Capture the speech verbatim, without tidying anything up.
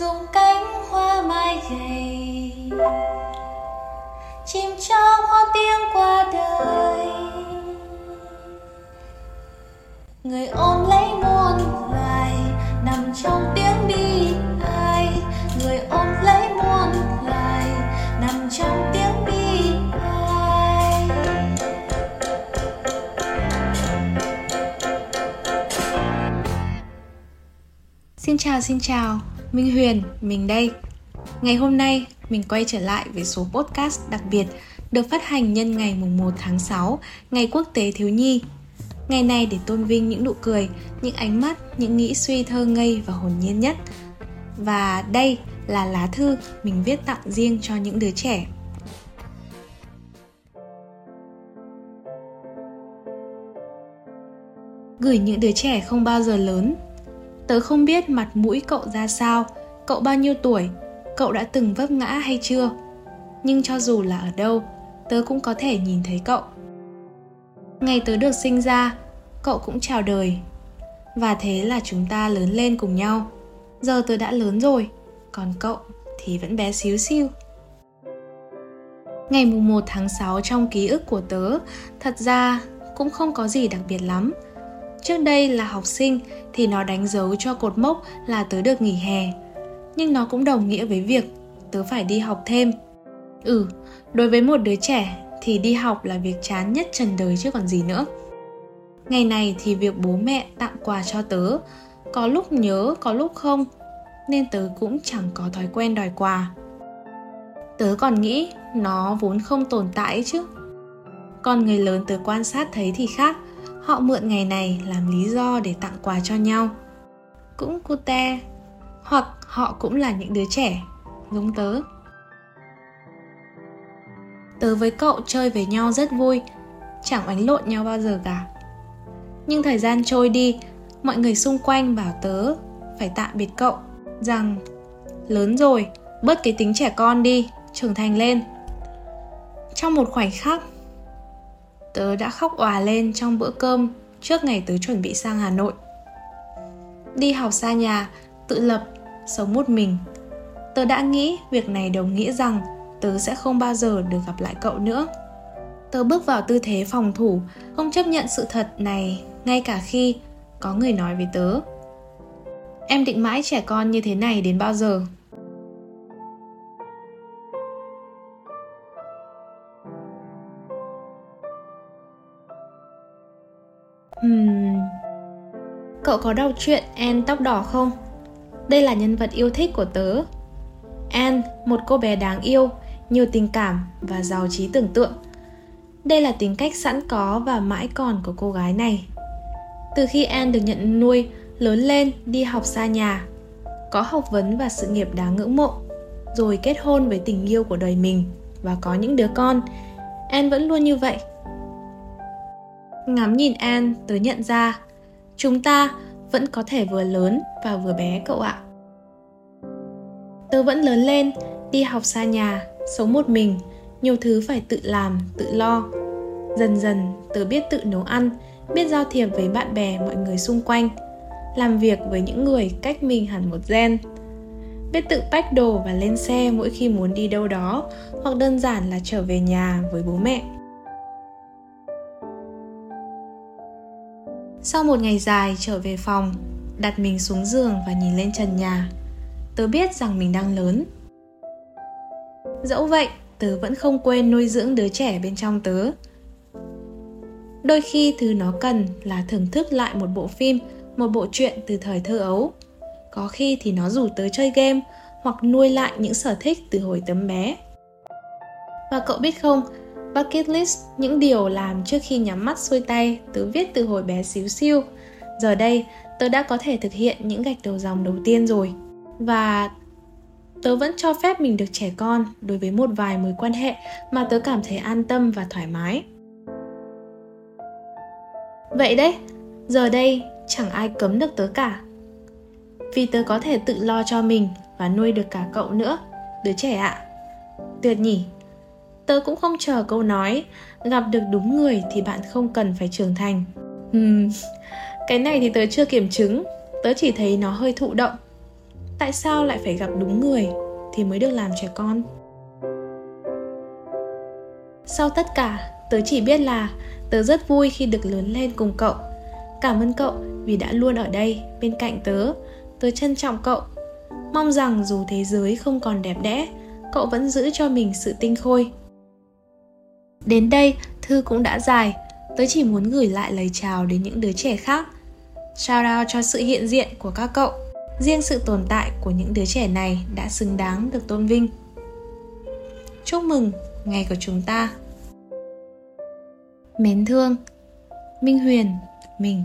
dùng cánh hoa mai gầy, chìm trong hoa tiếng qua đời. Người ôm lấy muôn loài nằm trong tiếng bi ai, người ôm lấy muôn loài nằm trong tiếng bi ai. Xin chào xin chào, Minh Huyền, mình đây. Ngày hôm nay mình quay trở lại với số podcast đặc biệt được phát hành nhân ngày mùng một tháng sáu, Ngày Quốc tế Thiếu Nhi. Ngày này để tôn vinh những nụ cười, những ánh mắt, những nghĩ suy thơ ngây và hồn nhiên nhất. Và đây là lá thư mình viết tặng riêng cho những đứa trẻ. Gửi những đứa trẻ không bao giờ lớn. Tớ không biết mặt mũi cậu ra sao, cậu bao nhiêu tuổi, cậu đã từng vấp ngã hay chưa. Nhưng cho dù là ở đâu, tớ cũng có thể nhìn thấy cậu. Ngày tớ được sinh ra, cậu cũng chào đời. Và thế là chúng ta lớn lên cùng nhau. Giờ tớ đã lớn rồi, còn cậu thì vẫn bé xíu xiu. Ngày mùng một tháng sáu trong ký ức của tớ, thật ra cũng không có gì đặc biệt lắm. Trước đây là học sinh thì nó đánh dấu cho cột mốc là tớ được nghỉ hè. Nhưng nó cũng đồng nghĩa với việc tớ phải đi học thêm. Ừ, đối với một đứa trẻ thì đi học là việc chán nhất trần đời chứ còn gì nữa. Ngày này thì việc bố mẹ tặng quà cho tớ, có lúc nhớ, có lúc không, nên tớ cũng chẳng có thói quen đòi quà. Tớ còn nghĩ nó vốn không tồn tại chứ. Còn người lớn tớ quan sát thấy thì khác, họ mượn ngày này làm lý do để tặng quà cho nhau. Cũng cute, hoặc họ cũng là những đứa trẻ, giống tớ. Tớ với cậu chơi với nhau rất vui, chẳng oánh lộn nhau bao giờ cả. Nhưng thời gian trôi đi, mọi người xung quanh bảo tớ phải tạm biệt cậu, rằng lớn rồi, bớt cái tính trẻ con đi, trưởng thành lên. Trong một khoảnh khắc, tớ đã khóc òa lên trong bữa cơm trước ngày tớ chuẩn bị sang Hà Nội. Đi học xa nhà, tự lập, sống một mình. Tớ đã nghĩ việc này đồng nghĩa rằng tớ sẽ không bao giờ được gặp lại cậu nữa. Tớ bước vào tư thế phòng thủ, không chấp nhận sự thật này, ngay cả khi có người nói với tớ: em định mãi trẻ con như thế này đến bao giờ? Uhm. Cậu có đọc truyện Anne tóc đỏ không? Đây là nhân vật yêu thích của tớ. Anne, một cô bé đáng yêu, nhiều tình cảm và giàu trí tưởng tượng. Đây là tính cách sẵn có và mãi còn của cô gái này. Từ khi Anne được nhận nuôi, lớn lên, đi học xa nhà, có học vấn và sự nghiệp đáng ngưỡng mộ, rồi kết hôn với tình yêu của đời mình và có những đứa con, Anne vẫn luôn như vậy. Ngắm nhìn Anne, tớ nhận ra chúng ta vẫn có thể vừa lớn và vừa bé cậu ạ. Tớ vẫn lớn lên, đi học xa nhà, sống một mình, nhiều thứ phải tự làm, tự lo. Dần dần, tớ biết tự nấu ăn, biết giao thiệp với bạn bè mọi người xung quanh, làm việc với những người cách mình hẳn một gen. Biết tự pack đồ và lên xe mỗi khi muốn đi đâu đó, hoặc đơn giản là trở về nhà với bố mẹ. Sau một ngày dài trở về phòng, đặt mình xuống giường và nhìn lên trần nhà, tớ biết rằng mình đang lớn. Dẫu vậy, tớ vẫn không quên nuôi dưỡng đứa trẻ bên trong tớ. Đôi khi thứ nó cần là thưởng thức lại một bộ phim, một bộ truyện từ thời thơ ấu. Có khi thì nó rủ tớ chơi game hoặc nuôi lại những sở thích từ hồi tấm bé. Và cậu biết không, bucket list, những điều làm trước khi nhắm mắt xuôi tay, tớ viết từ hồi bé xíu xiu. Giờ đây, tớ đã có thể thực hiện những gạch đầu dòng đầu tiên rồi. Và tớ vẫn cho phép mình được trẻ con đối với một vài mối quan hệ mà tớ cảm thấy an tâm và thoải mái. Vậy đấy, giờ đây chẳng ai cấm được tớ cả. Vì tớ có thể tự lo cho mình và nuôi được cả cậu nữa, đứa trẻ ạ. À. Tuyệt nhỉ, tớ cũng không chờ câu nói, gặp được đúng người thì bạn không cần phải trưởng thành. Ừm, cái này thì tớ chưa kiểm chứng, tớ chỉ thấy nó hơi thụ động. tại sao lại phải gặp đúng người thì mới được làm trẻ con. Sau tất cả, tớ chỉ biết là tớ rất vui khi được lớn lên cùng cậu. Cảm ơn cậu vì đã luôn ở đây, bên cạnh tớ. Tớ trân trọng cậu. Mong rằng dù thế giới không còn đẹp đẽ, cậu vẫn giữ cho mình sự tinh khôi. Đến đây, thư cũng đã dài. Tớ chỉ muốn gửi lại lời chào đến những đứa trẻ khác. Shout out cho sự hiện diện của các cậu. Riêng sự tồn tại của những đứa trẻ này đã xứng đáng được tôn vinh. Chúc mừng ngày của chúng ta. Mến thương, Minh Huyền, mình.